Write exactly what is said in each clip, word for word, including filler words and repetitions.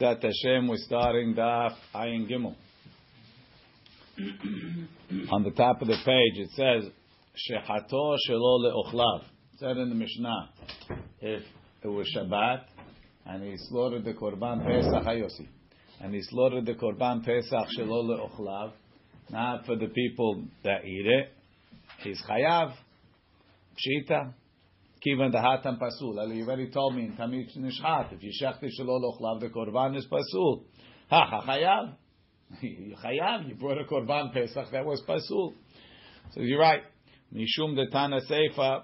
That Hashem, we're starting Daf Ayin Gimel. On the top of the page, it says, Shechato shelo le'ochlav. It said in the Mishnah, if it was Shabbat, and he slaughtered the Korban Pesach Ayosi, and he slaughtered the Korban Pesach shelo le'ochlav, not for the people that eat it, he's chayav, pshita, Kivan the Hatam Pasul. Ali, you already told me in Tamif Nishat, if you shechti shelo l'ochlav, the Korban is Pasul. Ha ha chayav. You chayav. You brought a Korban Pesach that was Pasul. So you're right. Mishum de Tana Seifa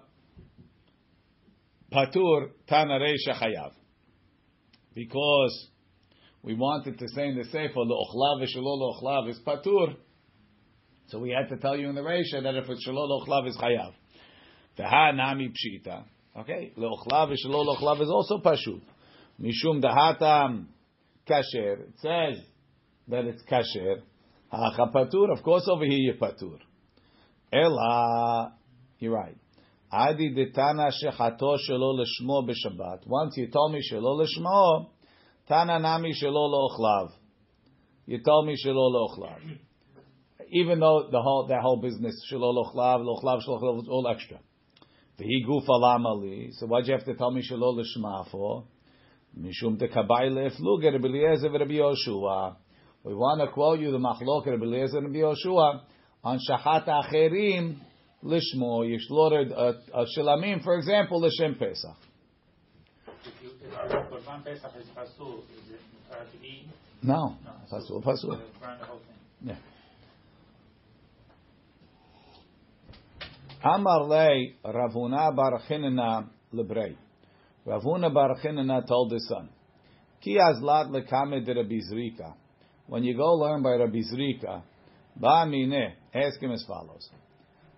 Patur Tana Reisha Chayav. Because we wanted to say in the Seifa, l'ochlav shelo l'ochlav is Patur. So we had to tell you in the Reisha that if it's shelo l'ochlav is chayav. Taha nami pshita. Okay, leochlav v'shelo leochlav is also pashut. Mishum dahatam kasher. It says that it's kasher. Ha'acha patur. Of course, over here you're patur. Ela, you're right. Adi detana shechato shelo l'shmo b'shabbat. Once you told me shelo l'shmo, tana nami shelo leochlav. You told me shelo leochlav. Even though the whole that whole business shelo leochlav, leochlav shelo leochlav was all extra. So why'd you have to tell me Shalol Lishma for? Mishum de Kabai Leflug, Rebbi Eliezer, Rabbi Yoshua. We want to quote you the Machlok, Rebbi Eliezer, Rabbi Yoshua, on Shachat Acherim Lishmo. You slaughtered a Shalamim, for example, Lishem Pesach. Korban Pesach is Pasul. Is it required to eat? No. Pasul, Pasul. Yeah. Amar lei Rav Huna bar Chinena lebrei. Rav Huna bar Chinena told his son, "Ki azlat lekamed Rabbi Zerika." When you go learn by Rabbi Zerika, ba'amine, ask him as follows: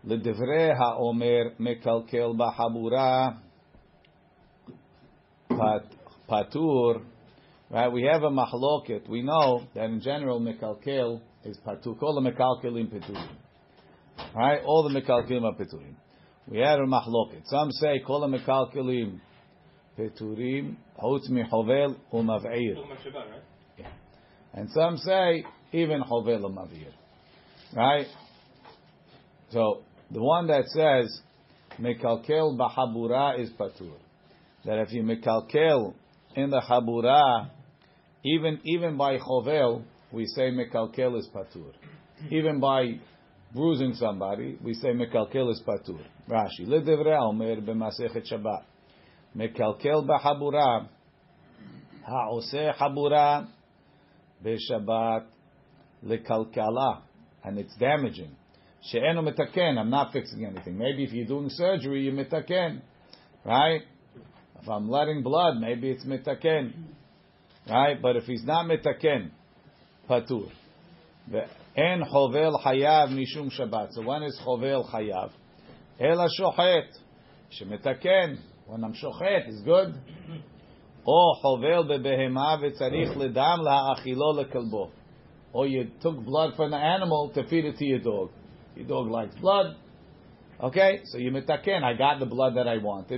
"Ledevrei haomer mekalkel b'habura patur." Right? We have a machloket. We know that in general mekalkel is patur. Kol mekalkelim paturim. Right, all the mekalkelim are peturim. We had a machloket. Some say kol the mekalkelim peturim chutz mihovel umavir. And some say even hovel umavir. Right. So the one that says mekalkel b'habura is patur. That if you mekalkel in the habura, even even by hovel, we say mekalkel is patur. Even by bruising somebody, we say mekalkel is patur. Rashi ledevrei omer b'masechet Shabbat mekalkel b'habura ha'oseh habura b'Shabbat lekalkala, and it's damaging. She'enu metaken. I'm not fixing anything. Maybe if you're doing surgery, you metaken, right? If I'm letting blood, maybe it's metaken, right? But if he's not metaken, patur. En chovel chayav mishum Shabbat. So one is chovel chayav. Ela shochet. Shemetaken. When I'm shochet, it's good. Or chovel bebehema v'tzarich ledam la'achilo lekelbo. Or you took blood from the animal to feed it to your dog. Your dog likes blood. Okay? So you metaken. I got the blood that I want.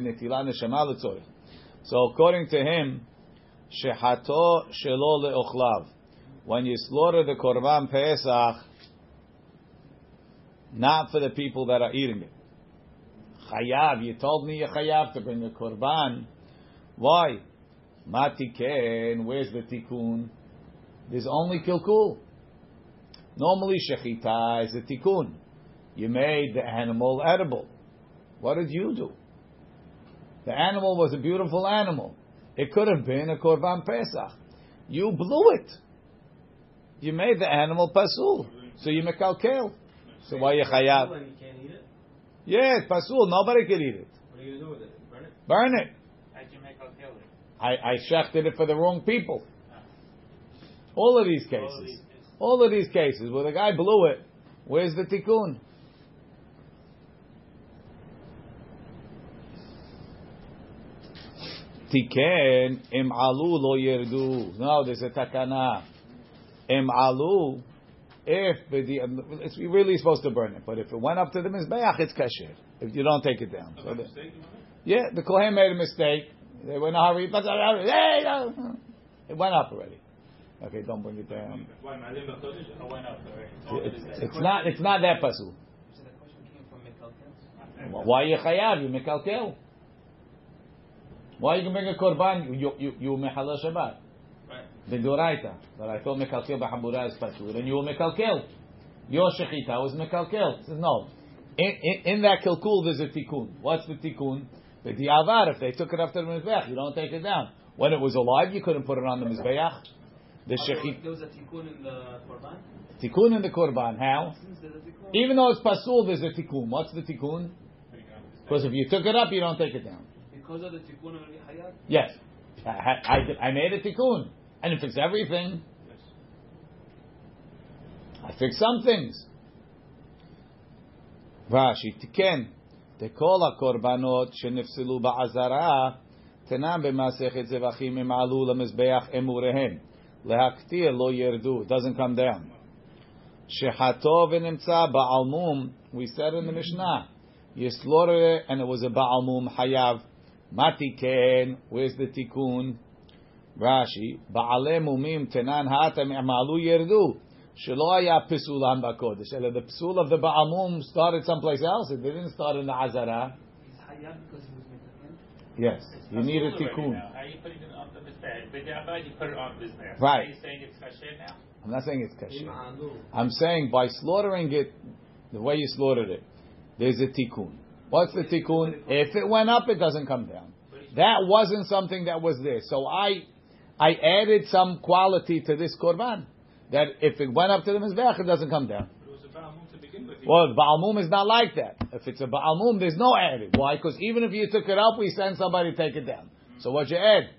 So according to him, shehato shelo le'ochlav. When you slaughter the Korban Pesach, not for the people that are eating it. Chayav, you told me you're chayav to bring a Korban. Why? Matiken, where's the tikkun? There's only kilkul. Normally shechita is a tikkun. You made the animal edible. What did you do? The animal was a beautiful animal. It could have been a Korban Pesach. You blew it. You made the animal pasul, so you mekalkel. So why you chayav? And you can't eat it? Yeah, it's pasul. Nobody can eat it. What are you going to do with it? Burn it? Burn it. How'd you mekalkel it? I, I shechted it for the wrong people. All of these cases. All of these, All of these cases where the guy blew it, where's the tikkun? Tikken im alu lo yerdu. No, there's a takana. Em alu, if it's really supposed to burn it, but if it went up to the Mizbeach, it's kasher. If you don't take it down, so the, yeah, the kohen made a mistake. They went in a hurry, but it went up already. Okay, don't bring it down. It's, it's not. It's not that pasuk. Why you chayav? You mekalkel. Why you can bring a korban? You you you mechala Shabbat. The doraita that I told mekalkel b'hamura is pasuk, and you mekalkel. Your shechita was mekalkel. Says no. In, in, in that kalkul there's a tikkun. What's the tikkun? The diavar. If they took it after the mizbeach, you don't take it down. When it was alive, you couldn't put it on the mizbeach. The shechita. There was a tikkun in the korban. Tikkun in the korban. How? Even though it's pasul, there's a tikkun. What's the tikkun? Because if you took it up, you don't take it down. Because of the tikkun, it will be hayat? Yes. I, I, I made a tikkun. I didn't fix everything. Yes. I fixed some things. Rashi tiken. Tekol korbanot shenifsilu ba'azara tenam b'masechet zevachim imalu lemizbeach emurehen lehaktir lo yerdu. It doesn't come down. Shehato v'nimtza ba'almum. We said in the Mishnah. Yislore, and it was a ba'almum hayav. Matiken, where's the tikkun? Rashi, ba'ale mumim tenan hatem amalu yerdu. Shelo haya pesulan ba'kodesh. The pesul of the ba'almum started someplace else. It didn't start in the azara. It's hayav because it was mitaken? Yes. It's you need a tikkun. Are you putting it on the mizbeach? But you put it on the mizbeach. Right. Are you saying it's kasher now? I'm not saying it's kasher. I'm saying by slaughtering it, the way you slaughtered it, there's a tikkun. What's the tikkun? If it went up, it doesn't come down. That wasn't something that was there. So I, I added some quality to this korban that if it went up to the mizbeach, it doesn't come down. But it was a ba'almum to begin with. Well, ba'almum is not like that. If it's a ba'almum, there's no added. Why? Because even if you took it up, we send somebody to take it down. So what you add?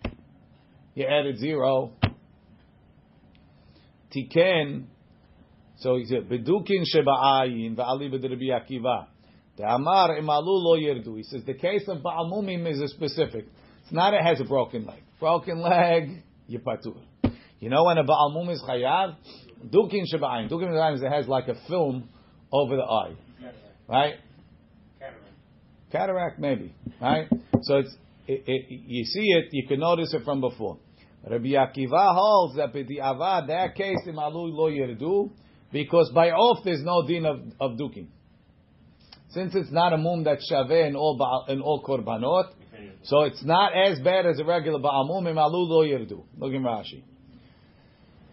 You added zero. Tiken. So he said, "Bedukin sheba'ayin va'ali b'Rabbi Akiva." Amar imalu lo yerdu. He says the case of ba'almumim is a specific. It's not it has a broken leg. Broken leg, you patur. You know when a ba'almum is chayav, dukin sheba'ayin. Dukin sheba'ayin is it has like a film over the eye, right? Cataract. Cataract maybe, right? So it's it, it, you see it. You can notice it from before. Rabbi Akiva holds that b'di'avad that case imalu lo yerdu because by off there's no din of of dukin. Since it's not a mum that's shaveh in all ba- in all korbanot, so it's not as bad as a regular ba'amum. Imalu lo yerdu. Look in Rashi.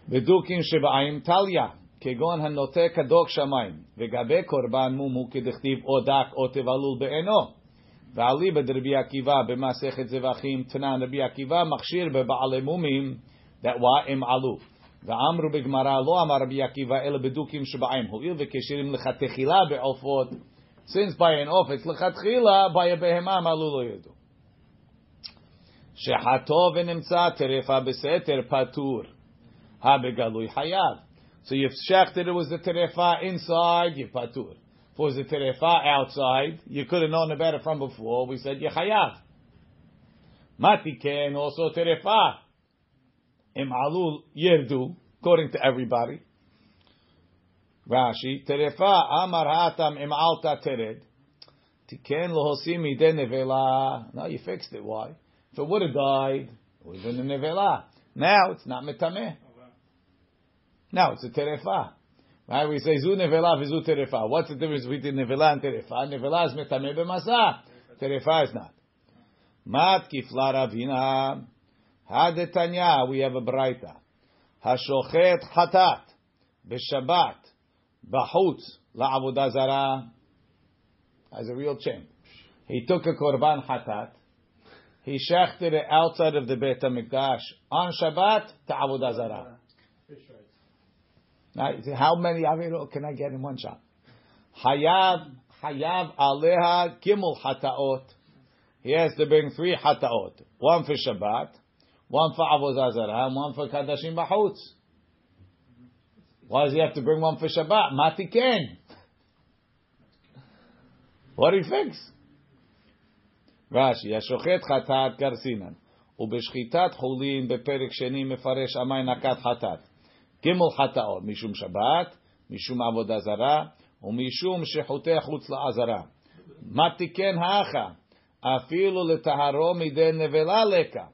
V'dukin sheba'im talia kegon hanote kadok shamayim v'gabe korban mumu k'dechtiv odak otevalul be'eno v'ali b'Rabbi Akiva b'masechet zevachim tanan Rabbi Akiva machshir beba'ale mumim that wa imalu v'amru b'gemara lo amar Rabbi Akiva el b'dukin sheba'im hu'il v'keshirim l'chatechila be'ofot. Since by an office, l'chatchila by a behemah malu lo yedu. Shehato v'nimtza terefa b'seter patur ha begalui hayav. So you've shechted it was the terefa inside, you patur. If it was the terefa outside, you could have known about it from before. We said you hayav. Matiken also terefa im alul yerdu, according to everybody. Rashi, terefa amar hatam im alta tered. Tiken lohosimi de nevela. Now you fixed it. Why? If it would have died, it would have been a nevela. Now it's not metameh. Now it's a terefa. Right? We say zu nevela v'zu terefa. What's the difference between nevela and terefa? Nevela is metameh b'masa. Terefa is not. Mat kifla ravina. Hadetanya. We have a braita. Hashochet hatat b'shabat. B'chutz la'avodah zarah as a real champ. He took a korban hatat. He shechted it outside of the Beit HaMikdash on Shabbat to avodah zarah. Now, how many avirot can I get in one shot? Hayav, hayav aleha gimel hataot. He has to bring three hataot: one for Shabbat, one for avodah zarah, and one for kadashim b'chutz. Why does he have to bring one for Shabbat? Matiken. What do you fix? Rashi, Yashochet Chatat Garsinan. Ubeshchitat Chulin Beperik Sheni Mefaresh Amay Nakat Chatat. Gimel Chataot. Mishum Shabbat. Mishum Avodah Zarah. Umishum Shechutei Chutz LaAzara. Matiken Hacha. Afilu Letaharo Miden Nevela Leka.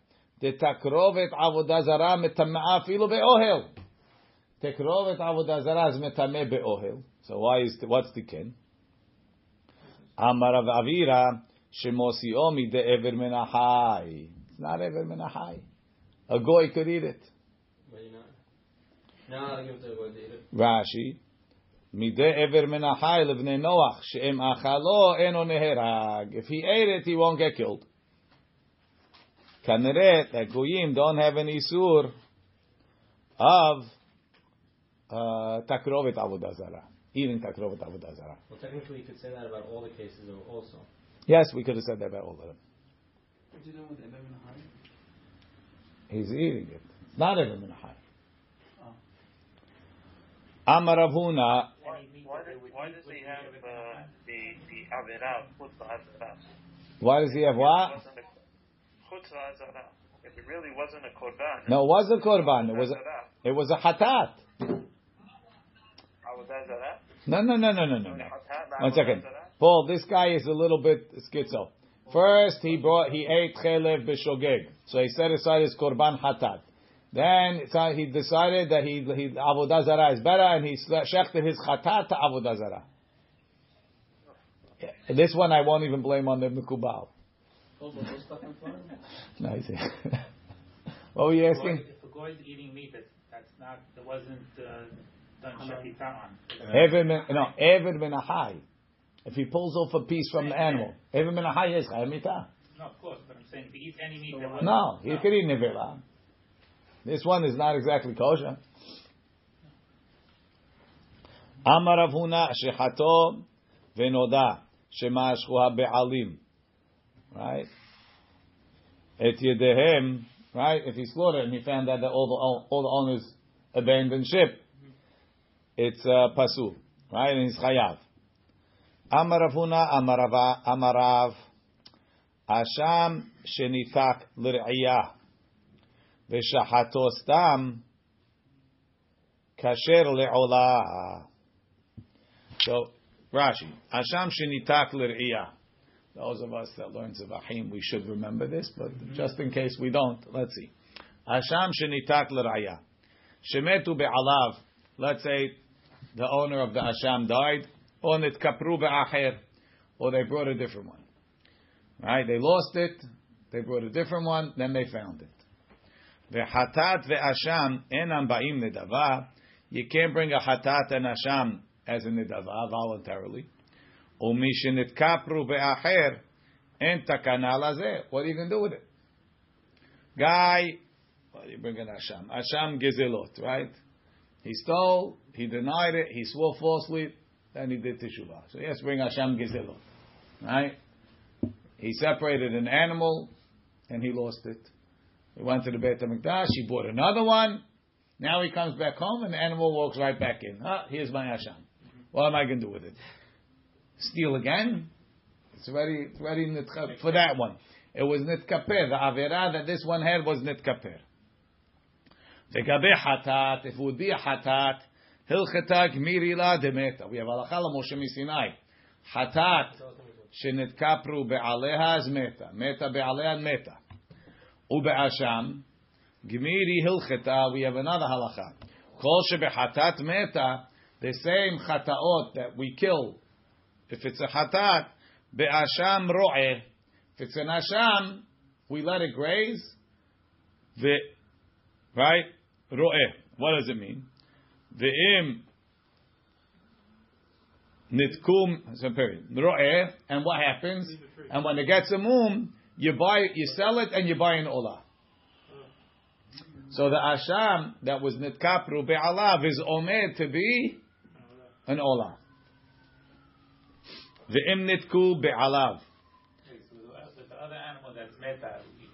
תתקרוב את עבודה זרה מטמאה אפילו באוהל. תקרוב את עבודה זרה אז מטמא באוהל. So why is the, what's the ken? אמר רב אבירא שמוציאו מידי עבר מן החי. It's not עבר מן החי. A goy could eat it. But you're not. No, I'll give it to a goy to eat it. Rashi. Miday ever menachai levnei Noach she'em achalo eno neherag. If he ate it, he won't get killed. Kaneret that goyim don't have an isur of takrovet avodah zarah, even takrovet avodah zarah. Well, technically, you could say that about all the cases, also. Yes, we could have said that about all of them. What do you do with ever menachai? He's eating it. It's not ever menachai. Amar Rav Huna. Why does he have uh, the the averah chutzah azarah? Why does he have what? Chutzah azarah. If it really wasn't a korban. No, it wasn't a korban. It was a, it was a hatat. No, no, no, no, no, no. One second, Paul. This guy is a little bit schizo. First, he brought he ate chelev b'shogeg, so he set aside his korban hatat. Then so he decided that he, he Avodah Zarah is better, and he shechted his chatat to Avodah Zarah. Yeah. This one I won't even blame on the Ibn Kubal. No, you see. What were you asking? If a goy is eating meat, that's, that's not, that wasn't uh, done shechita on. Even no, even menachai. If he pulls off a piece from the animal, even menachai is chayamitah. No, of course, but I'm saying if he eats any meat, that wasn't. No, he could eat nevelah. This one is not exactly kosher. Amar Rav Huna shechato venoda shemashchuha be'alim. Right? Et yedehem. Right? If he slaughtered and he found out that all the all the owners abandoned ship, it's uh, pasul. Right? And he's chayav. Amar Rav Huna amarav amarav asham shenitak l'reiyah. V'shahato stam kasher le'olah. So, Rashi, Asham shenitak l'r'iyah. Those of us that learn Zevachim, we should remember this, but mm-hmm. just in case we don't, let's see. Asham shenitak l'r'iyah. Shemetu be'alav. Let's say the owner of the Asham died. Or nitkapru be'acher. Or they brought a different one. Right? They lost it. They brought a different one. Then they found it. V'hatat ve'asham enam ba'im nedava. You can't bring a hatat and asham as a nedava voluntarily. U'mishin et kapru ve'acher en takana lazeh. What are you going to do with it? Guy, well, you bring an asham. Asham gezelot, right? He stole, he denied it, he swore falsely, then he did teshuvah. So yes, bring asham gezelot, right? He separated an animal and he lost it. He went to the Beit HaMikdash, he bought another one. Now he comes back home and the animal walks right back in. Ah, here's my Asham. What am I going to do with it? Steal again? It's already, it's already nitkapeh for that one. It was nitkapeh. The Averah that this one had was nitkapeh. V'gabeh hatat, if it would be a hatat, hilchetag mirila demeta. We have halakha l'moshe misinai. Hatat, shenitkapru be'aleha is meta. Meta be'aleha and meta. Ube'asham, gmiri hilcheta, we have another halacha. Kol shebehatat meta, the same chataot that we kill, if it's a hatat, be'asham ro'eh. If it's an asham, we let it graze, the, right? Ro'eh. What does it mean? Ve'im nitkum, so period. Ro'eh, and what happens? And when it gets a mum, You buy, you sell it, and you buy an olah. So the asham that was nitkapru be'alav is omed to be an olah. Ve'im nitku be'alav. So the other animal that's meta, you,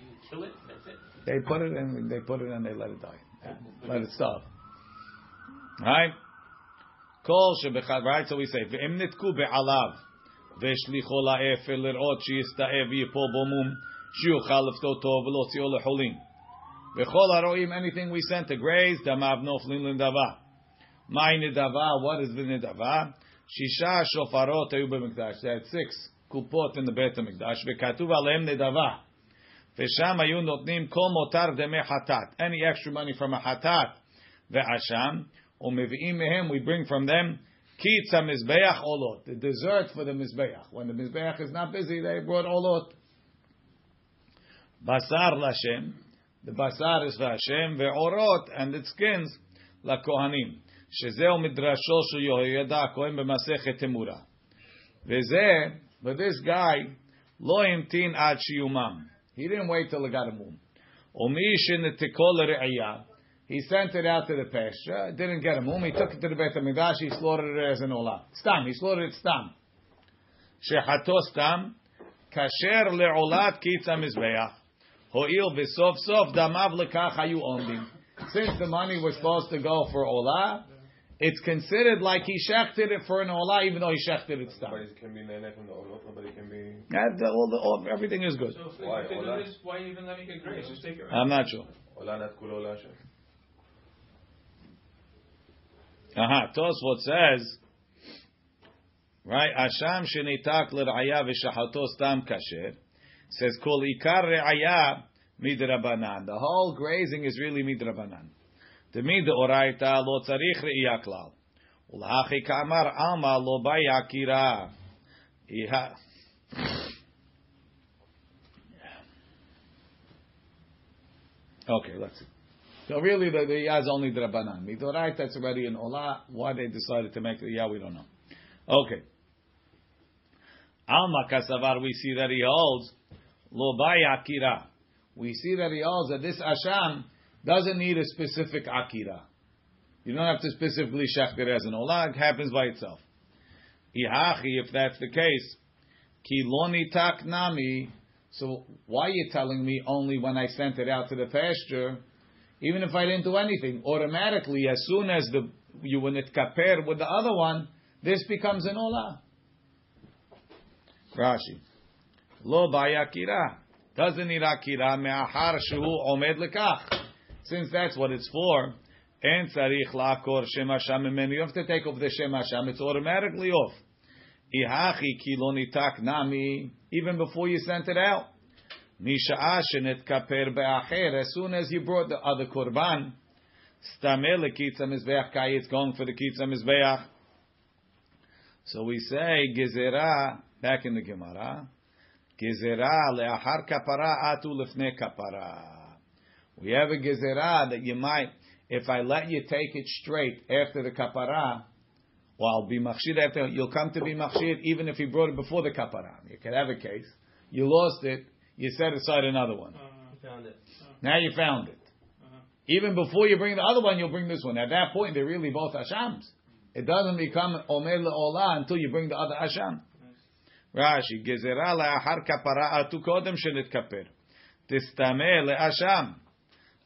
you kill it. That's it. They put it in. They put it in. They let it die. Yeah. Let it starve. Right? Kol shebechad. Right. So we say ve'im nitku be'alav. ושליחו לאפר לראות שיסתאב ויפול בו מום שיוכל לפתותו ולהוציאו לחולין וכל הרואים anything we sent to graze דמיו נופלים לנדבה. מהי נדבה? What is the נדבה? שישה שופרות היו במקדש, they had six קופות in the בית המקדש וכתוב עליהם נדבה Vesham ayu notnim kol motar demeh hatat. Any extra money from a hatat, ve'asham, umevi'im mehem, we bring from them, kitz ha-mizbeach olot, the dessert for the mizbeach. When the mizbeach is not busy, they brought olot. Basar l'Hashem, the basar is for Hashem, ve'orot, and its skins, la'kohanim. Shezeu midrasho shel Yehoyada kohen b'masechet Temura. V'zeh, but this guy, lo himtin ad shiyumam. He didn't wait till it got a moon. He sent it out to the pasture. Didn't get a moon. He took it to the Beit HaMikdash. He slaughtered it as an olah. Stam. He slaughtered it stam. Shechato stam. Kasher le'olat kitza mizbeach. Ho'il v'sof sof damav lekach hayu omdim. Since the money was supposed to go for olah, it's considered like he shechted it for an olah, even though he shechted it stam. Nobody can be nene from the olah. Nobody can be. Yeah, the, all the, all, everything is good. So why, they do this, why even let me get grace? Just take it. Right? I'm not sure. Olah not kul olah. Aha, Tosafot says, right? Asham shenitak l'raya v'shahatos tam kasher. Says kol ikar re'aya midrabanan. The whole grazing is really midrabanan. To me, the oraita lo tzarich re'iyaklal. Ulachi kamar alma lo bayakira. Iha. Okay, let's see. So really, the, the iyah is only drabanan. Midoraita, that's already an olah. Why they decided to make the iyah, we don't know. Okay. Alma kasavar, we see that he holds lo bayakira. We see that he holds that this asham doesn't need a specific akira. You don't have to specifically shecht it as an olah. It happens by itself. Ihachi, if that's the case, ki loni tak nami. So why are you telling me only when I sent it out to the pasture? Even if I didn't do anything, automatically, as soon as the you were nitkaper with the other one, this becomes an olah. Rashi. Lo bayakira. Doesn't need akira me'achar shehu omed lekach. Since that's what it's for, en tzarich la'akor shem hasham imenu. You have to take off the shem hasham. It's automatically off. Ihachi ki lo nitak nami. Even before you sent it out. Misha'a shenetkaper be'acher. As soon as you brought the other korban, stameh lekitza mizbeach kai. It's going for the kitza mizbeach. So we say gezerah back in the Gemara. Gezerah le'achar kapara atu lefne kapara. We have a gezerah that you might, if I let you take it straight after the kapara, well, be machshir after, you'll come to be machshir even if you brought it before the kapara. You could have a case. You lost it, you set aside another one. Uh-huh. You found it. Uh-huh. Now you found it. Uh-huh. Even before you bring the other one, you'll bring this one. At that point, they're really both ashams. It doesn't become omer le'olah until you bring the other asham. Rashi, gezerah le'achar kapara atu kodem shenitkaper. Tistameh le'asham.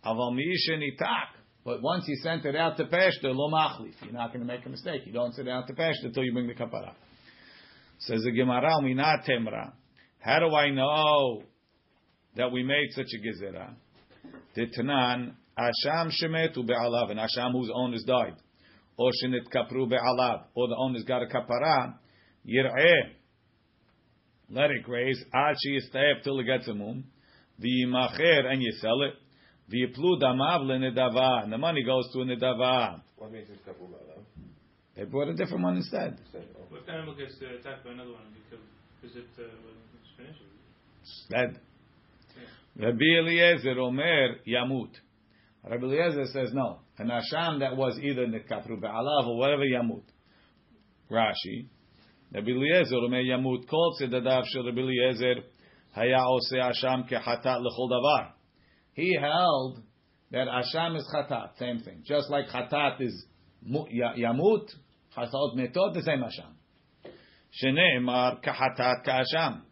But once you sent it out to pasture, lo machlif. You're not going to make a mistake. You don't send it out to pasture until you bring the kapara. Says the Gemara, uminat temra. How do I know that we made such a gezerah? Titanan asham shemetu be'alav, and asham whose owners died, or shenet kapru be'alav, or the owners got a kapara. Yir'eh, let it graze ad sheyistayev till it gets a moon. V'yimacher, and you sell it. V'yiplu damav le'nedava, and the money goes to a nedava. What means it's kapru be'alav? They brought a different one instead. What animal gets attacked by another one? Because it uh, was finished. Dead. Yeah. Rebbi Eliezer Omer Yamut. Rebbi Eliezer says no. An asham that was either Nitkapru Be'alav or whatever Yamut. Rashi. Rebbi Eliezer Omer Yamut. Kol tzedadav shel Rebbi Eliezer haya oseh asham kechatat lechol davar. He held that asham is chatat. Same thing. Just like chatat is Yamut, chatat metot, the same asham. Shene'emar kahatat ka'asham.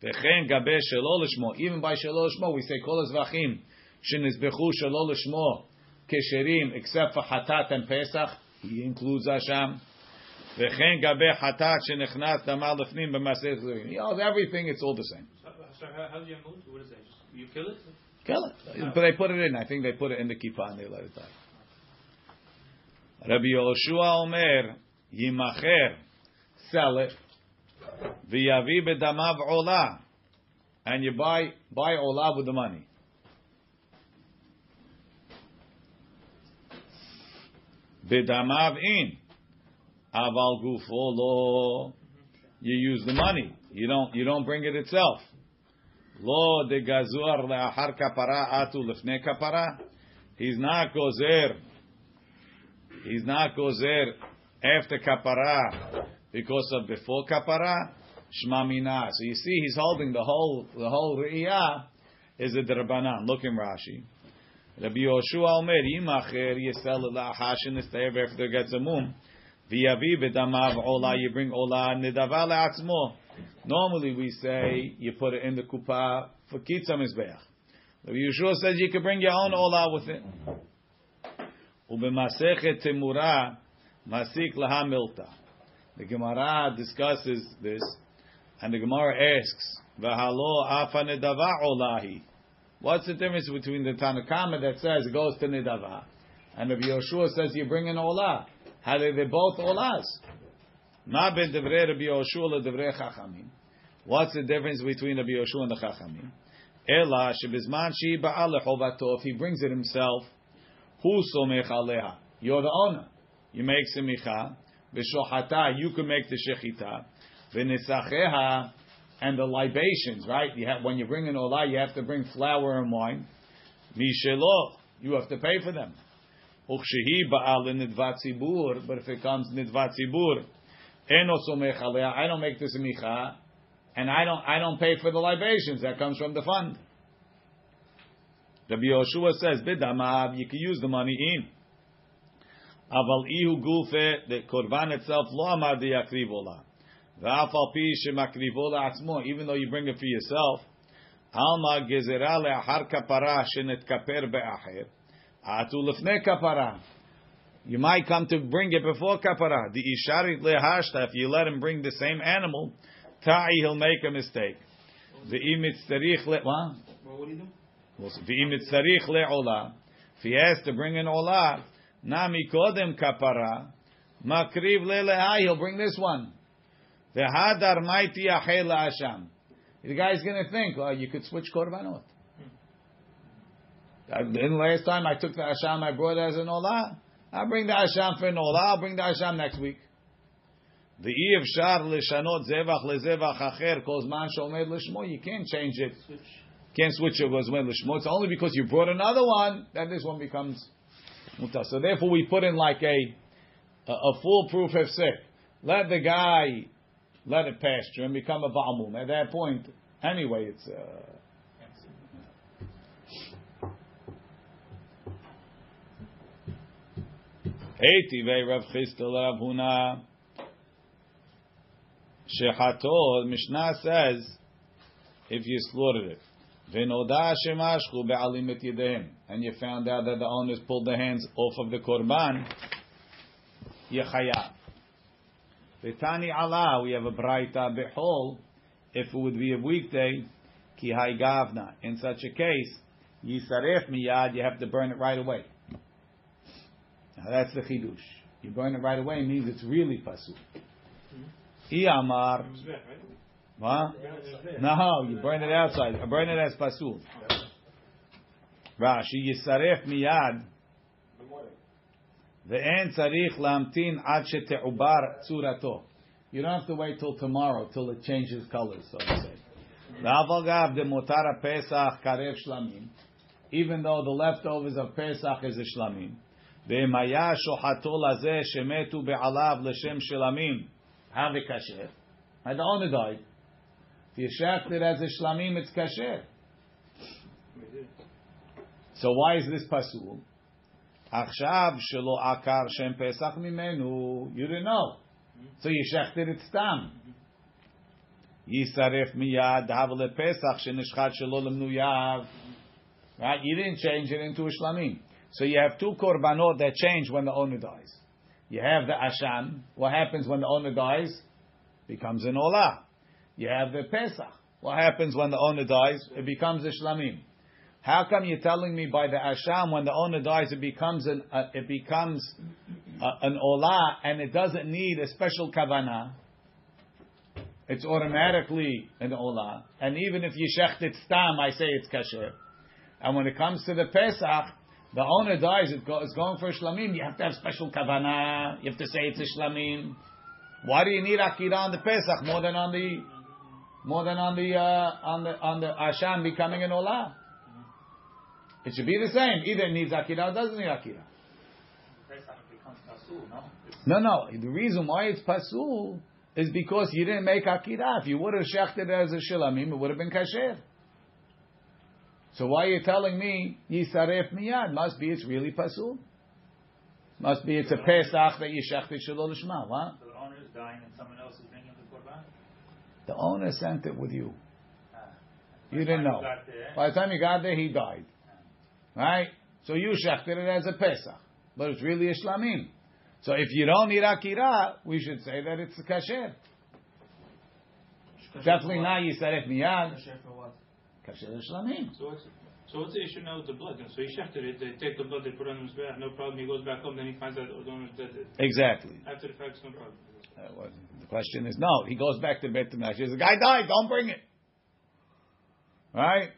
V'chen gabeh shelo l'shmo. Even by shelo l'shmo, we say kol azvachim shenizbechu shelo l'shmo kesherim, except for hatat and Pesach. He includes asham. V'chen gabeh hatat shenechnas damar lefnim b'maseh zerim. He holds everything. It's all the same. So how do you move? What is that? You kill it? Kill it. But they put it in. I think they put it in the kippah and they let it die. Rabbi Yoshua Omer Yimacher. Sell it. V'yavi bedamav olah. and you buy buy olav with the money. B'damav in, aval gufo lo. You use the money. You don't. You don't bring it itself. Lo de gazur le'achar kapara atu lefne kapara. He's not gozer. He's not gozer after kapara because of before kapara. Shmamina. So you see, he's holding the whole the whole riyah is a derbanan. Look in Rashi. Rabbi Yoshua Omer, Yimacher, Yisrael, La Hashin, Estayev, after Gatzamum, Viavi, Bedamav, Ola, you bring Ola, Nedaval, Atzmo. Normally we say you put it in the Kupa for Kitza Mizbeach. Rabbi Yoshua says you can bring your own Ola with it. Ubemasechet Temura, Masik Laha Milta. The Gemara discusses this, and the Gemara asks, Vahalo, Afa Nedava, Olahi. What's the difference between the Tanakhama that says it goes to Nidava and if Yoshua says you bring an Olah? How do they both Olahs? Ma ben devrei Rabbi Yoshua ledevrei Chachamim. What's the difference between Rabbi Yoshua and the Chachamim? Ela shebizman shehi ba'al lechovato. If he brings it himself, hu somech aleha. You're the owner. You make semicha. V'shochata. You can make the shechita. V'nesacheha. And the libations, right? You have, when you bring an olah, you have to bring flour and wine. Mishelo, you have to pay for them. Ukshehi ba'al nidvat zibur, but if it comes nidvat zibur, enosomech aleh, I don't make this micha, and I don't, I don't pay for the libations that comes from the fund. Rabbi Yoshua says, bidamav, you can use the money in. Aval ihu gufe, the korban itself lo amar diyakriv olah. Even though you bring it for yourself, alma gezerah le'achar kapara shenetkaper be'acher atu lefnei kapara. You might come to bring it before kapara. The isharit lehashta. If you let him bring the same animal, ta'i he'll make a mistake. The imitzarich le what? What would he do? The imitzarich le'olah. If he has to bring an olah, nami kodem kapara makriv le'lehai. He'll bring this one. The hadar mighty achel asham. The guy's going to think, oh, you could switch korbanot. Then last time I took the asham, I brought it as an olah. I'll bring the asham for an olah. I'll bring the asham next week. The iv shar lishanot zevach lezevach acher kozman shomed lishmo. You can't change it. Switch. Can't switch it kozman lishmo. It's only because you brought another one that this one becomes mutar. So therefore, we put in like a a, a foolproof hefsek. Let the guy. Let it pasture and become a ba'amum. At that point, anyway, it's... Eiti vei Rav Chistel Rav Huna. Shechato, Mishnah says, if you slaughtered it. V'noda shemashchu be'alim et yedehem. And you found out that the owners pulled the hands off of the korban. Yechayah. Betani Allah, we have a braita bechol. If it would be a weekday, ki hay gavna. In such a case, yisaref miyad, you have to burn it right away. Now that's the chidush. You burn it right away means it's really pasu. Iyamar, huh? No, you burn it outside. I burn it as pasu. Rashi yisaref miyad. You don't have to wait till tomorrow, till it changes colors, so to say. Even though the leftovers of Pesach is a shlamim. And the owner died. If you shaft it as a shlamim, it's kasher. So why is this pasul? Achshav shelo akar shem pesach mimenu. You didn't know, so you shechted it stam. Yisaref miyad havle pesach shenishchat shelo lemnuyav. Right, you didn't change it into a shlamim. So you have two korbanot that change when the owner dies. You have the asham. What happens when the owner dies? Becomes an olah. You have the pesach. What happens when the owner dies? It becomes a shlamim. How come you're telling me by the asham when the owner dies it becomes an uh, it becomes uh, an olah and it doesn't need a special kavanah? it's automatically an olah. And even if you shecht it stam, I say it's kasher. And when it comes to the Pesach, the owner dies, it go, it's going for shlamim. You have to have special kavanah. You have to say it's a shlamim. Why do you need akira on the Pesach more than on the more than on the uh, on the on the Ashan becoming an olah? It should be the same. Either it needs akira or doesn't need akira. No, no. The reason why it's pasul is because you didn't make akira. If you would have shechted it as a shilamim, it would have been kasher. So why are you telling me yisaref miyad? Must be it's really pasul. Must be it's a pesach that you shechted shelo l'shma. Huh? So the owner is dying and someone else is bringing the korban. The owner sent it with you. Uh, you didn't know. By the time you got there, he died. Uh, right? So you shechted it as a pesach, but it's really a shlamim. So if you don't need akira, we should say that it's kasher. Definitely not yisaref miyad. Kasher for what? Kasher l'shlamim. So what's so what's the issue now with the blood? So he shechted it. They take the blood, they put it on his back, no problem. He goes back home, then he finds out the owner's dead. Exactly. After the fact, no problem. That wasn't. The question is no. He goes back to Beit HaMikdash. He says, "The guy died. Don't bring it." Right?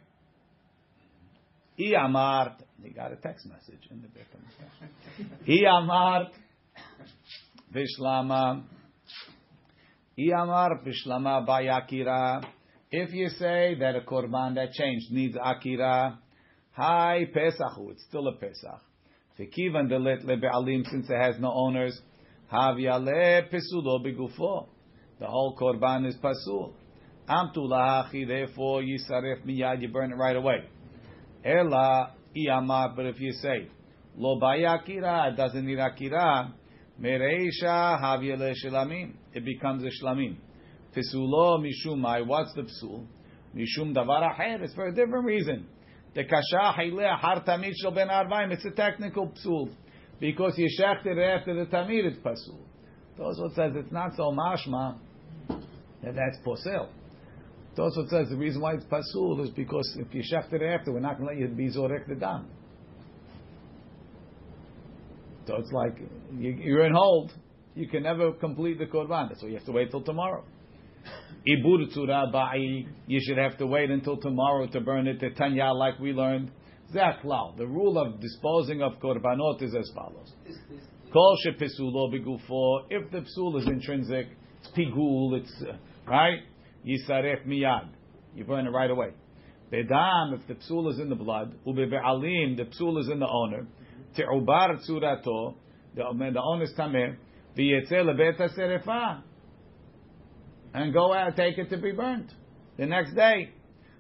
He amart. He got a text message in the Beit HaMikdash. He amart. Vishlama. Iyamar Vishlama by Akira. If you say that a korban that changed needs Akira, hi Pesachu, it's still a Pesach. Fekivan delet lebealim, since it has no owners, Havyale Pesulo Bigufo. The whole korban is Pasul. Amtulahachi, therefore Yisaref Miyad, you burn it right away. Ela Iyamar, but if you say, Lo by Akira, it doesn't need Akira. Mereisha havyele shilamim. It becomes a shlamim. Pesulo mishumai. What's the psul? Mishum davar acher. It's for a different reason. The kasha haileh har tamid shel ben arvaim. It's a technical psul. Because you shechted after the tamid, it's pasul. Tosafot says it's not so mashma that that's posel. Tosafot says the reason why it's pasul is because if you shechted after, we're not going to let you be zorek the dam. So it's like, you, you're in hold. You can never complete the Korban. That's why you have to wait till tomorrow. Ibur tzura ba'i. You should have to wait until tomorrow to burn it. Tanya, like we learned. Zaklau. The rule of disposing of Korbanot is as follows. Kol shepesulo bigufo. If the psul is intrinsic, it's pigul, it's, uh, right? Yisaref miyad. You burn it right away. Bedam, if the psul is in the blood. Ubebe'alim, the psul is in the owner. Teubar tsurato, the honest tameh, v'yetzel lebeta serefa, and go out, take it to be burnt the next day.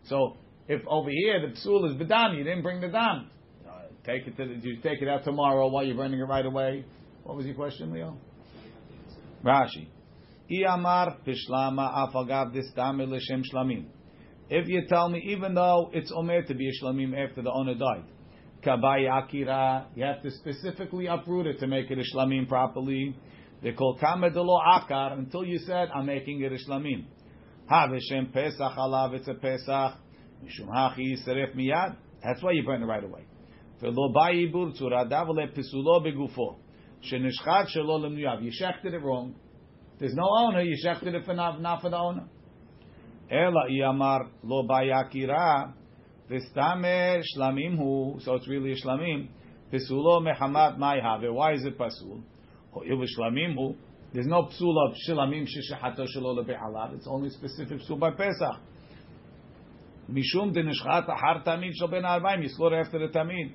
So if over here the psul is bedam, you didn't bring the dam, uh, take it to the, you take it out tomorrow while you're burning it right away. What was your question, Leo? Rashi, iamar pishlama afagav distami l'shem shlamim. If you tell me, even though it's omer to be a shlamim after the owner died. Kabai akira, you have to specifically uproot it to make it a shlamim properly. They call kamedelo akar until you said I'm making it a shlamim. Haveshem pesach alav, it's a pesach. Mishum hachi seref miyad. That's why you burn it right away. Velo bayi burtzura davle pisulo begufo shenishchad shelo lemnuyav. You shechted it wrong. There's no owner. You shechted it for not, not for the owner. Ela iyamar lo bayi akira. Vistame shlamim hu, so it's really a shlamim. Pisulo mehamat maihav. Why is it pasul? Or it was shlamim hu. There's no psul of shlamim shechato shelo lebe'alav. It's only specific psul by Pesach. Mishum denishchat har tamid shel ben arbaim. You slaughter after the tamid.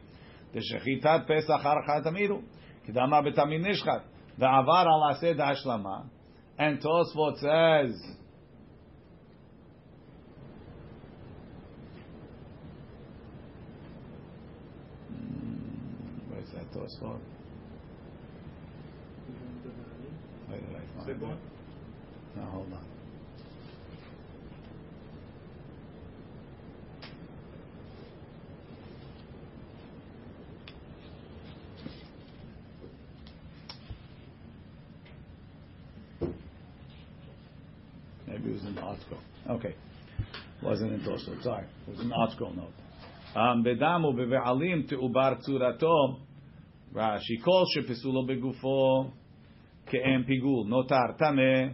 The shechitat Pesach har tamidu. Kedama betamid nishchat. The avar al aseh da hashlama. And Tosafot says. Tosafot. Where did I find it? Now hold on. Maybe it was in the article. Okay, wasn't in Tosafot. Sorry, it was an article note. Um, bedamu beve'alim teubar tzurato. Rashi kol shepesulo begufo ke'em pigul notar tameh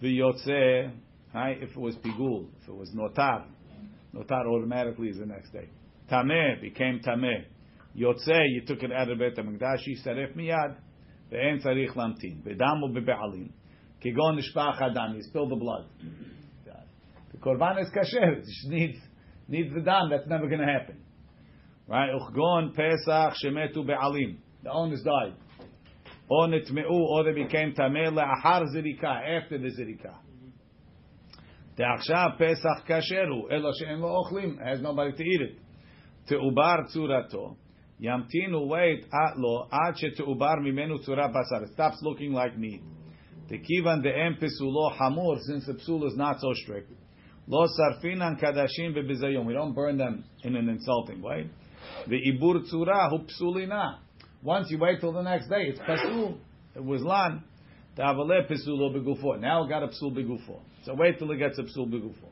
V'yotzeh, right? If it was pigul, if it was notar, notar automatically is the next day. Tameh became tameh. Yotzeh, you took it out of Beit HaMikdash, yisaref miyad, ve'en tzarich lamtin, v'dam u'be'alin, kigon nishpach adam, you spill the blood. The korban is kasher, it just needs, needs the dam, that's never going to happen. Right? Uchgon pesach shemetu be'alim, the owners died. Or netme'u, or they became tameh le'achar zirika, after the zirika. De'achshav pesach kasheru, elo she'en lo ochlim, has nobody to eat it. Teubar tsurato, yamtinu wait atlo ad sheteubar mimenu tsura basar. It stops looking like meat. Tekivan de'em pesulo hamur, since the pesul is not so strict. Lo sarfinan kadashim vebizayom. We don't burn them in an insulting way. The ibur tsura hu psulina. Once you wait till the next day, it's pesul. It was lan. Ta'avale pesulo begufo. Now it got a pesul begufo. So wait till it gets a pesul begufo.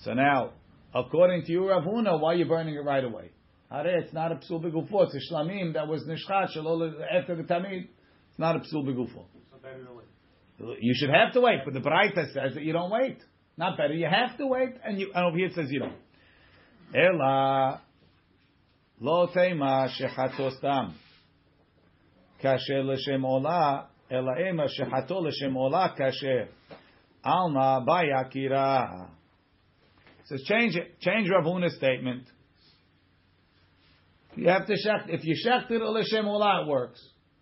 So now, according to you, Rav Huna, why are you burning it right away? Hare, it's not a psul begufo. It's a shlamim that was nishchat shalol after the tamid. It's not a psul begufo. So better to wait. You should have to wait, but the Braita says that you don't wait. Not better. You have to wait, and, you, and over here it says you don't. Ela lo teima shechato stam kasher l'shem ola ela ema shechato l'shem ola kasher alma bayakira. Says change it. Change Rav Huna's statement. You have to shecht. If you shecht it l'shem ola, it works.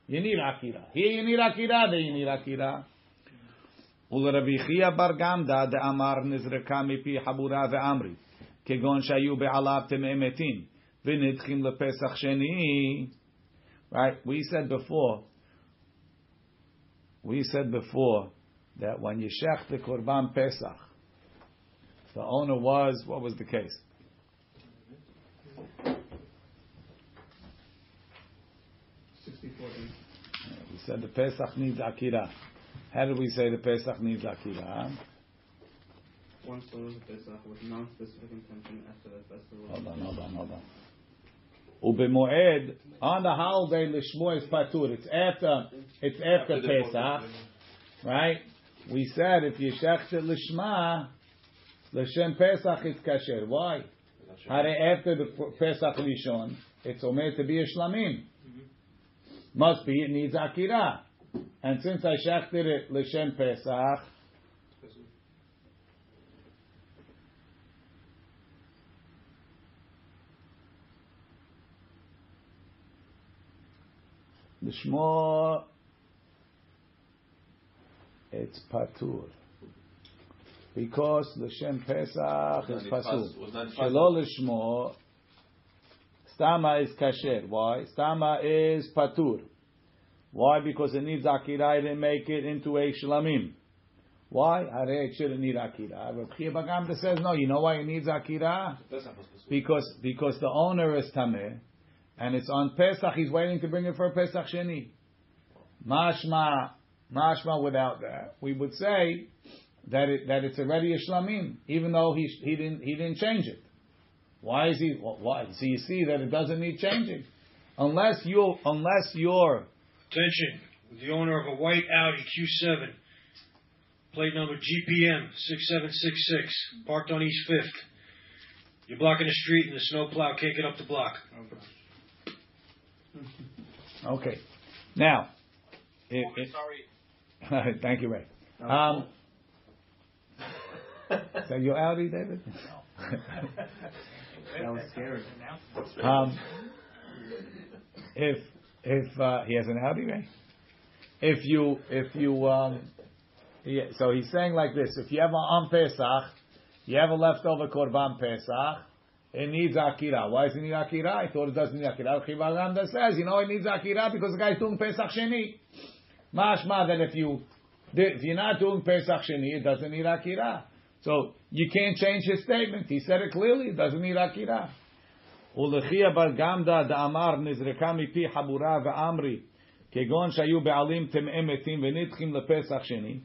You need akira. Here you need akira. There you need akira. Ul Rabbi Chia bar Gamda de Amar nizreka mipi habura ve'amri kegon shayu be'alav tememetin v'nitchim lePesach Sheni. Right? We said before. We said before that when you shecht the korban Pesach, the owner was, what was the case? sixty-four We said the Pesach needs Akira. How did we say the Pesach needs Akira? One slaughters a Pesach with non-specific intention after the festival. Hold on, hold on, hold on. Ube Moed, on the holiday, Lishmo is Patur. It's after, it's after, after Pesach. Right? We said if you shecht it Lishma, L'shem Pesach is kasher. Why? Hare after the Pesach Lishon, it's omer to be a shlamim. Mm-hmm. Must be, it needs akira. And since I shachted it L'shem Pesach, L'shmo, it's patur. Because L'shem Pesach is pasul. Shelo L'shmo, Stama is kasher. Why? Stama is patur. Why? Because it needs akira. It didn't make it into a shlamim. Why? It shouldn't need akira. Rav Chia bar Gamda says, no, you know why it needs akira? Because because the owner is tameh, and it's on Pesach. He's waiting to bring it for Pesach Sheni. Mashma, mashma without that. We would say that it, that it's already a shlamim, even though he he didn't he didn't change it. Why is he? Why? So you see that it doesn't need changing, unless you unless you're attention. The owner of a white Audi Q seven, plate number G P M six seven six six, parked on East Fifth. You're blocking the street, and the snowplow can't get up the block. Okay. Okay. Now, it, oh, it, sorry. Thank you, Ray. No, um, so you're Audi, David? No. That was scary. Um, if if uh, he has an Audi, right? If you if you um, yeah, so he's saying like this: if you have a, on Pesach, you have a leftover korban Pesach, it needs akira. Why does it need akira? I thought it doesn't need akira. Chibar Ramda says, you know, it needs akira because the guy's doing Pesach Sheni. Mashma that if you if you're not doing Pesach Sheni, it doesn't need akira. So you can't change his statement. He said it clearly. It doesn't need akira. Ulechia bar Gamda da'amar nizreka mipi habura ve'amri kegon shayu be'alim tem'emetim v'nitchim lePesach Sheni.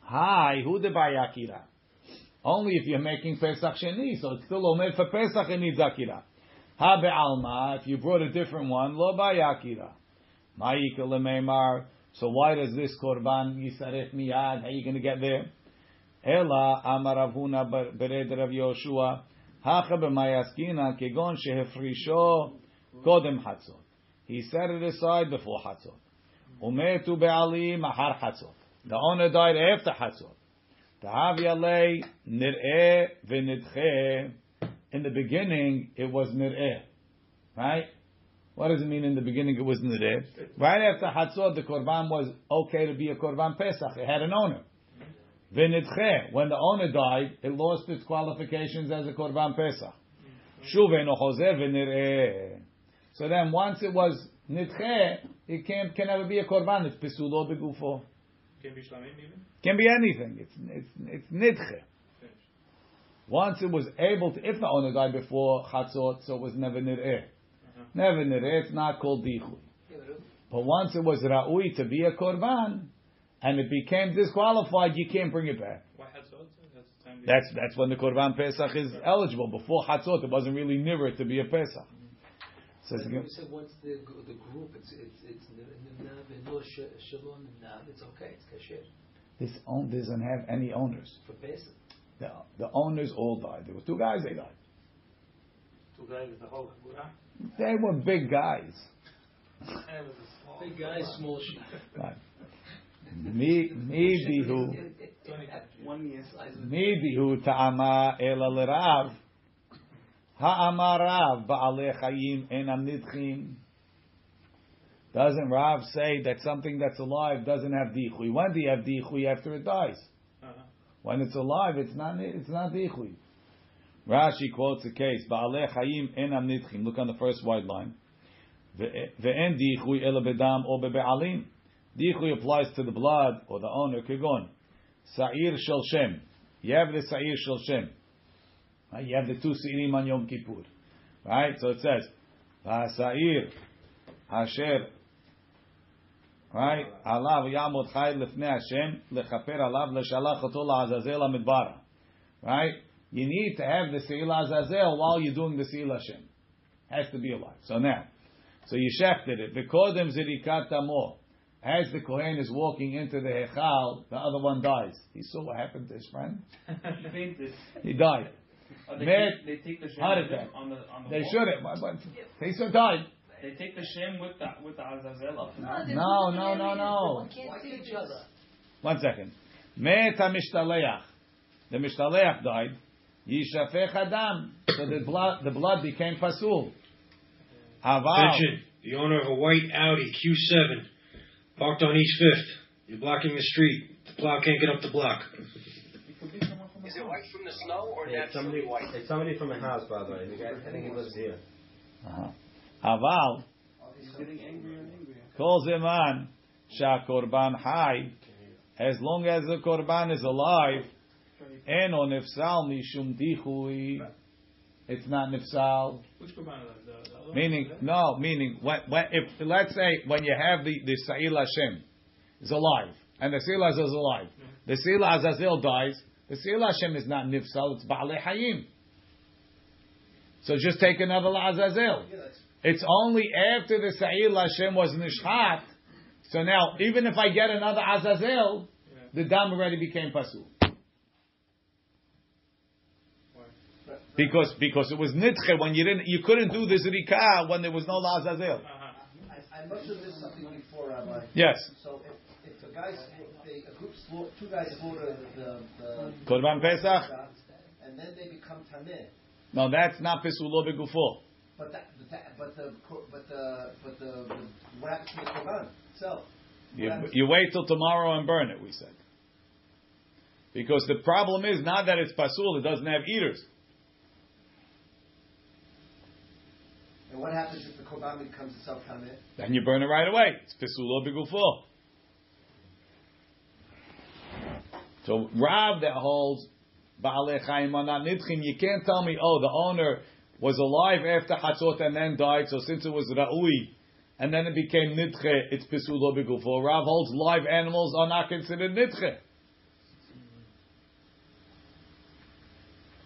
Hi, who debay akira? Only if you're making Pesach Sheni, so it's still omer for Pesach and needs akira. Ha be'alma, if you brought a different one, lo bayakira. Ma'ika lemeimar So why does this korban yisaref miyad? How are you going to get there? Ela amar Rav Huna bar Rav Yoshua hacha b'mayaskina kegon shehefrisho kodem hatzot. He set it aside before hatzot. Umetu be'ali mahar hatzot. The owner died after hatzot. Tahavi alei nir'eh v'nidcheh. In the beginning, it was nir'eh. Right? What does it mean in the beginning it was nir'eh? Right after Hatzot, the Korban was okay to be a Korban Pesach. It had an owner. V'nidcheh. When the owner died, it lost its qualifications as a Korban Pesach. Shuv eno chozer v'nir'eh. So then, once it was nidcheh, it can, can never be a Korban. It's pesulo begufo. Can be shlamim even? Can be anything. It's, it's, it's nidcheh. Once it was able to, if the owner died before Chatzot, so it was never nir'eh. Uh-huh. Never nir'eh, it's not called dichui. Yeah, but once it was ra'ui to be a korban, and it became disqualified, you can't bring it back. Why Chatzot? That's, the time that's, that's when the korban Pesach is right. eligible. Before Chatzot, it wasn't really nir'eh to be a Pesach. Mm-hmm. So you said once the, the group, it's it's nir'eh, it's okay, it's kasher. This own doesn't have any owners. For Pesach. The, the owners all died. There were two guys, they died. Two guys is the whole Gura? They were big guys. Big guys, small sheep. Right. Me, me who, me who ta'ama ela l'rav, ha'ama rav ba'alei chayim enam nidchim. Doesn't Rav say that something that's alive doesn't have dichui? When do you have dichui? After it dies. When it's alive, it's not it's not dichui. Rashi quotes a case: "Ba'alei chayim enam nidchim." Look on the first white line. Ve'en dichui ela bedam or bebe'alim. Dichui applies to the blood or the owner. Kegon sa'ir shel shem. You have the sa'ir shel shem. You have the two se'irim on Yom Kippur, right? So it says, "Va'sa'ir asher." Right? Alav yamot chay lefnei Hashem lechaper alav leshalach oto la'azazel amidbara. Right? You need to have the seil azazel while you're doing the seil Hashem. Has to be alive. So now, so you shafted it. V'kodem zerikat tamo. As the Kohen is walking into the Hechal, the other one dies. He saw what happened to his friend. He died. Oh, they, Mer- they take the shem on the, on the They wall. shouldn't. My, my, they should died. They take the shem with the with the azazel up. No, no, no, no. Can't see each other. One second. Me'et ha-mishtaleach. The mishtaleach died. Yishafech adam. So the blood the blood became pasul. Aval. Attention. The owner of a white Audi Q seven parked on East Fifth. You're blocking the street. The plow can't get up the block. Is it white from the snow or yeah, somebody white? It's somebody from a house, by the way. I think it lives here. Uh huh. Aval calls him on Shah Korban Hai. As long as the Korban is alive, and on Nifsal Mishum Dichui, it's not Nifsal. Which Korban? Meaning, no, meaning, when, when, if let's say when you have the, the Sa'il Hashem is alive, and the Sa'il Azazel is alive, the Sa'il Azazel dies, the Sa'il Hashem is not Nifsal, it's Ba'alei Hayim. So just take another Azazel. It's only after the Sa'ir Hashem was Nishchat. So now, even if I get another Azazel, yeah. the dam already became Pasul. Because because it was Nitche when you didn't, you couldn't do the Zerika when there was no Azazel. Uh-huh. I, I must have missed something before, Rabbi. Yes. So if, if the guys, if they, a group slaughtered, two guys slaughtered the, the Korban Pesach, and then they become Tameh. No, that's not Pesulo Begufo. But that, but the, but the, but the, what happens to the Korban itself? You, you wait till tomorrow and burn it, we said. Because the problem is not that it's pasul; it doesn't have eaters. And what happens if the Korban becomes itself tameh? Then you burn it right away. It's pisulo b'gufo. So Rav that holds ba'alei chayim on nidchim. You can't tell me, oh, the owner was alive after Hatzot and then died, so since it was Ra'ui, and then it became Nidche, it's Pesul Lo Begufo. Rav holds live animals are not considered Nidche.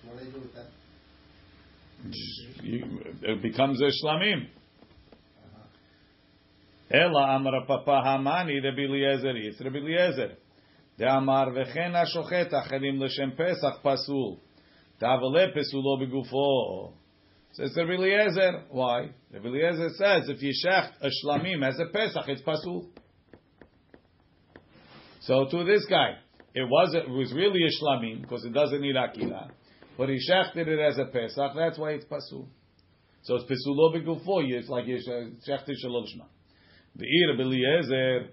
What do they do with that? It becomes a Shlamim. Ela amra papa hamani Rebbi Eliezer is Rebbi Eliezer. De amar vechen ashochet acherim l'shem pesach pasul. Tavale pesulo begufo. Says Rebbi Eliezer. Why? Rebbi Eliezer says if you shecht a shlamim as a pesach, it's pasul. So to this guy, it was it was really a shlamim because it doesn't need akila, but he shechted it as a pesach. That's why it's pasul. So it's pesulo begufo. It's like you shechted shalol shma. The ir Eliezer.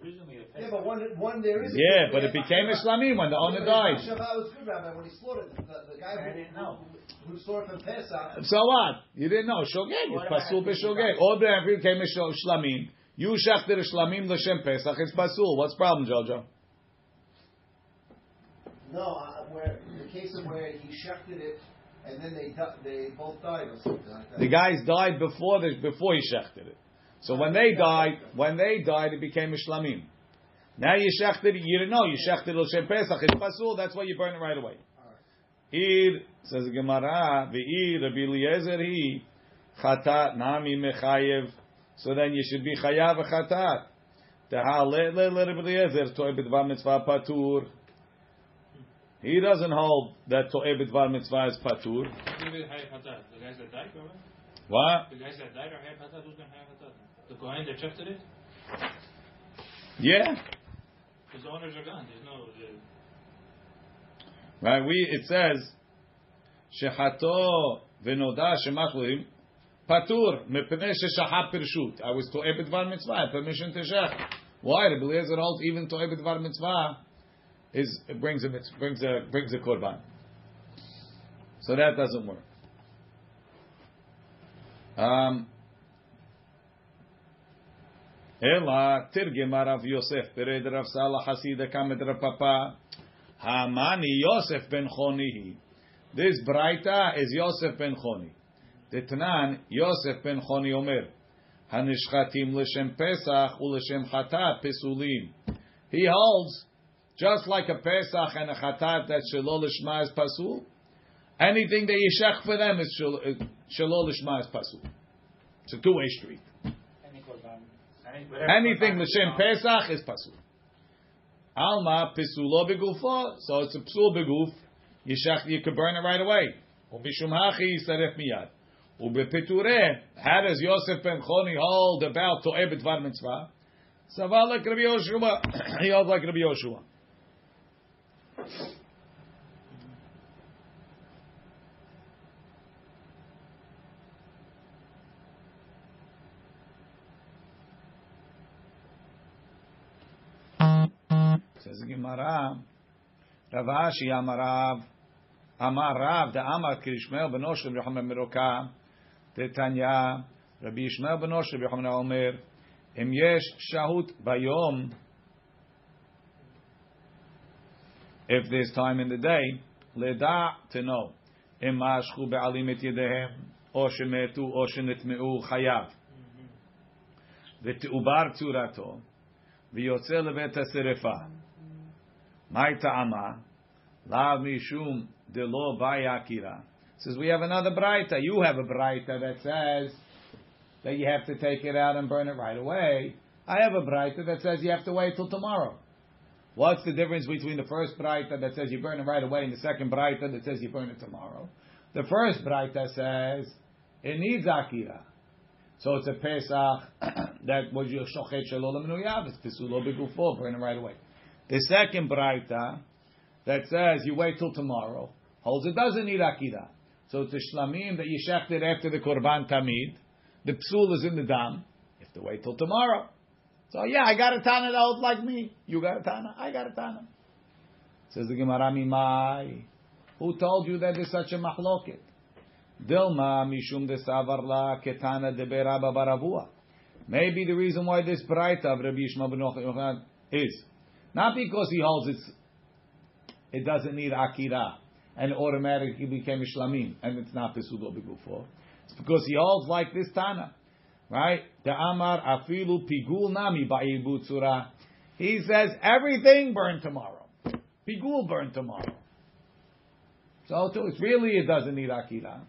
Yeah, but one, one there is. Yeah, but it became a shlamim when the owner died. Shabbat was good, Rabbi. When he slaughtered the, the guy who didn't know who slaughtered Pesach. So what? You didn't know shogeg. It's pasul b'shogeg. All the Avir came a shlamim. You shachted a shlamim l'shem Pesach. It's pasul. What's the problem, Jojo? No, uh, where the case of where he shachted it and then they they both died or something like that. The guys died before the, before he shachted it. So when they died, when they died, it became a shlamim. Now you shechted, you didn't know, you shechted l'shem Pesach, it's pasul, that's why you burn it right away. Ir, says the Gemara, v'ir, Rebbi Eliezer, he, chatat, nami mechayev, so then you should be chayav v'chatat. Teha le'le Rebbi Eliezer, to'eh b'dvar mitzvah patur. He doesn't hold that to'eh b'dvar mitzvah is patur. The guys that died, remember? What? The guys that died are chayav v'chatat, who's going to chayav v'chatat? The Kohen that shechted it? Yeah. Because the owners are gone. There's no. The... Right. We it says, shechato v'noda shemachlim patur mepnei sheshachat pirshut. I was to'eh b'dvar mitzvah. Permission to shech. Why? Rebbi Eliezer holds even to'eh b'dvar mitzvah is it brings a brings a brings a korban. So that doesn't work. Um. Ela tirgema Rav Yosef pered Rav Salah Hasida kamed Rav Papa Hamani Yosef ben Choni. This braita is Yosef ben Choni. The Tanan Yosef ben Choni Omer Hanishchatim l'shem Pesach u'l'shem Chatat pesulim. He holds just like a Pesach and a Chatat that shelo l'shma is pasul. Anything that you shech for them is shelo l'shma is pasul. It's a two-way street. Whatever Anything l'shem Pesach is pasul. Alma pesulo begufo, so it's a pesul beguf. You you can burn it right away. Ubishum hachi saref miyad. Ubepeture. How does Yosef ben Choni hold about to'eh b'dvar mitzvah? Saval like Rabbi Yoshua. He holds like Rabbi Yoshua. Says Gemara, Ravashi Amarav, Amarav the Amar Krishmael Benosh Rabbi Yochanan Meroka, the Tanya Rabbi Yishmael Benosh Rabbi Yochanan Omer, Em Yesh Shahut Bayom. If there's time in the day, Leda to know, Em Mashchu Be'alim Et Yedehem, O Shemetu O Shenetmeu Chayav, the Ubar Tzurato, V'Yotzel Levet HaSerefa. My ta'ama, lav mishum de lo bayakira. Says we have another braita. You have a braita that says that you have to take it out and burn it right away. I have a braita that says you have to wait till tomorrow. What's the difference between the first braita that says you burn it right away and the second braita that says you burn it tomorrow? The first braita says it needs akira, so it's a pesach that was your shochet shelo l'menuyav. It's pesulo b'gufo, burn it right away. The second braita that says you wait till tomorrow holds it doesn't need akida. So it's a shlamim that you shechted after the korban tamid. The psul is in the dam. You have to wait till tomorrow. So yeah, I got a tana that holds like me. You got a tana. I got a tana. Says the Gemara Mimai. Who told you that there's such a mahloket? Dilma mishum desavarla ketana deberaba baravua. Maybe the reason why this braita of Rabbi Yishmael ben Yochanan is not because he holds it, it doesn't need akira, and automatically became a shlamim, and it's not pesulo b'gufo. It's because he holds like this Tana, right? The Amar afilu pigul nami ba'ibu tzura. He says everything burn tomorrow. Pigul burn tomorrow. So too, it's really it doesn't need akira,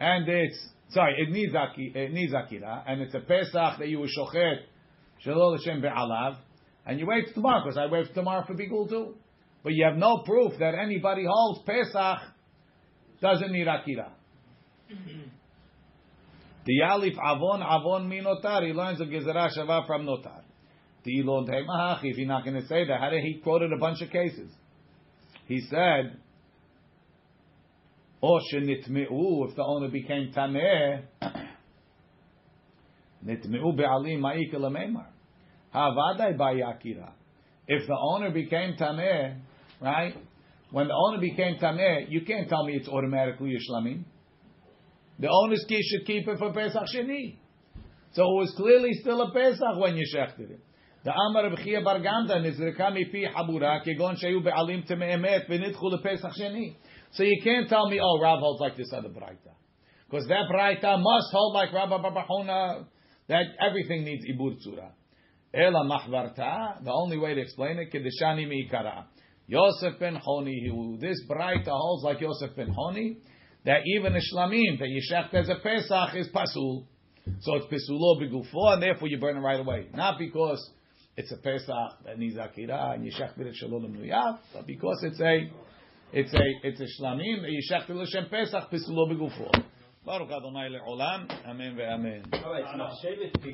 and it's Sorry, it needs it needs akira, and it's a Pesach that you were shochet shalol Hashem be'alav, and you wait tomorrow because I wait tomorrow for Bigul too. But you have no proof that anybody holds Pesach doesn't need akira. The Yalif avon avon mi notar. He learns a gezerah shavah from notar. The Elon Teimahachi. If he's not going to say that, how did he quoted a bunch of cases? He said, "O shenitmeu." If the owner became tameh, nitmeu be'alim ma'ik elameimar. Havadai ba'yakira. If the owner became tameh, right? When the owner became tameh, you can't tell me it's automatically yishlamim. The owner's key should keep it for Pesach Sheni. So it was clearly still a Pesach when you shechted it. The Amar Rebbi Eliezer bar Gamda nizrika mipi habura kegon shayu be'alim teme'emet v'nitchu lePesach Sheni. So you can't tell me, oh, Rav holds like this other Braita. Because that Braita must hold like Rav Bar Bar Chana, that everything needs ibur tzura. Ela machvarta, the only way to explain it, kedeshani mi'ikara. Yosef ben Choni, who this Braita holds like Yosef ben Choni, that even a shlamim that you shecht as a Pesach is pasul, so it's pasulo b'gufo, and therefore you burn it right away. Not because it's a Pesach that needs akira and you shecht it shalom nuyav, but because it's a it's a it's a shlamim that you shecht it l'shem Pesach pasulo b'gufo. Baruch Adonai le'olam, amen ve'amen.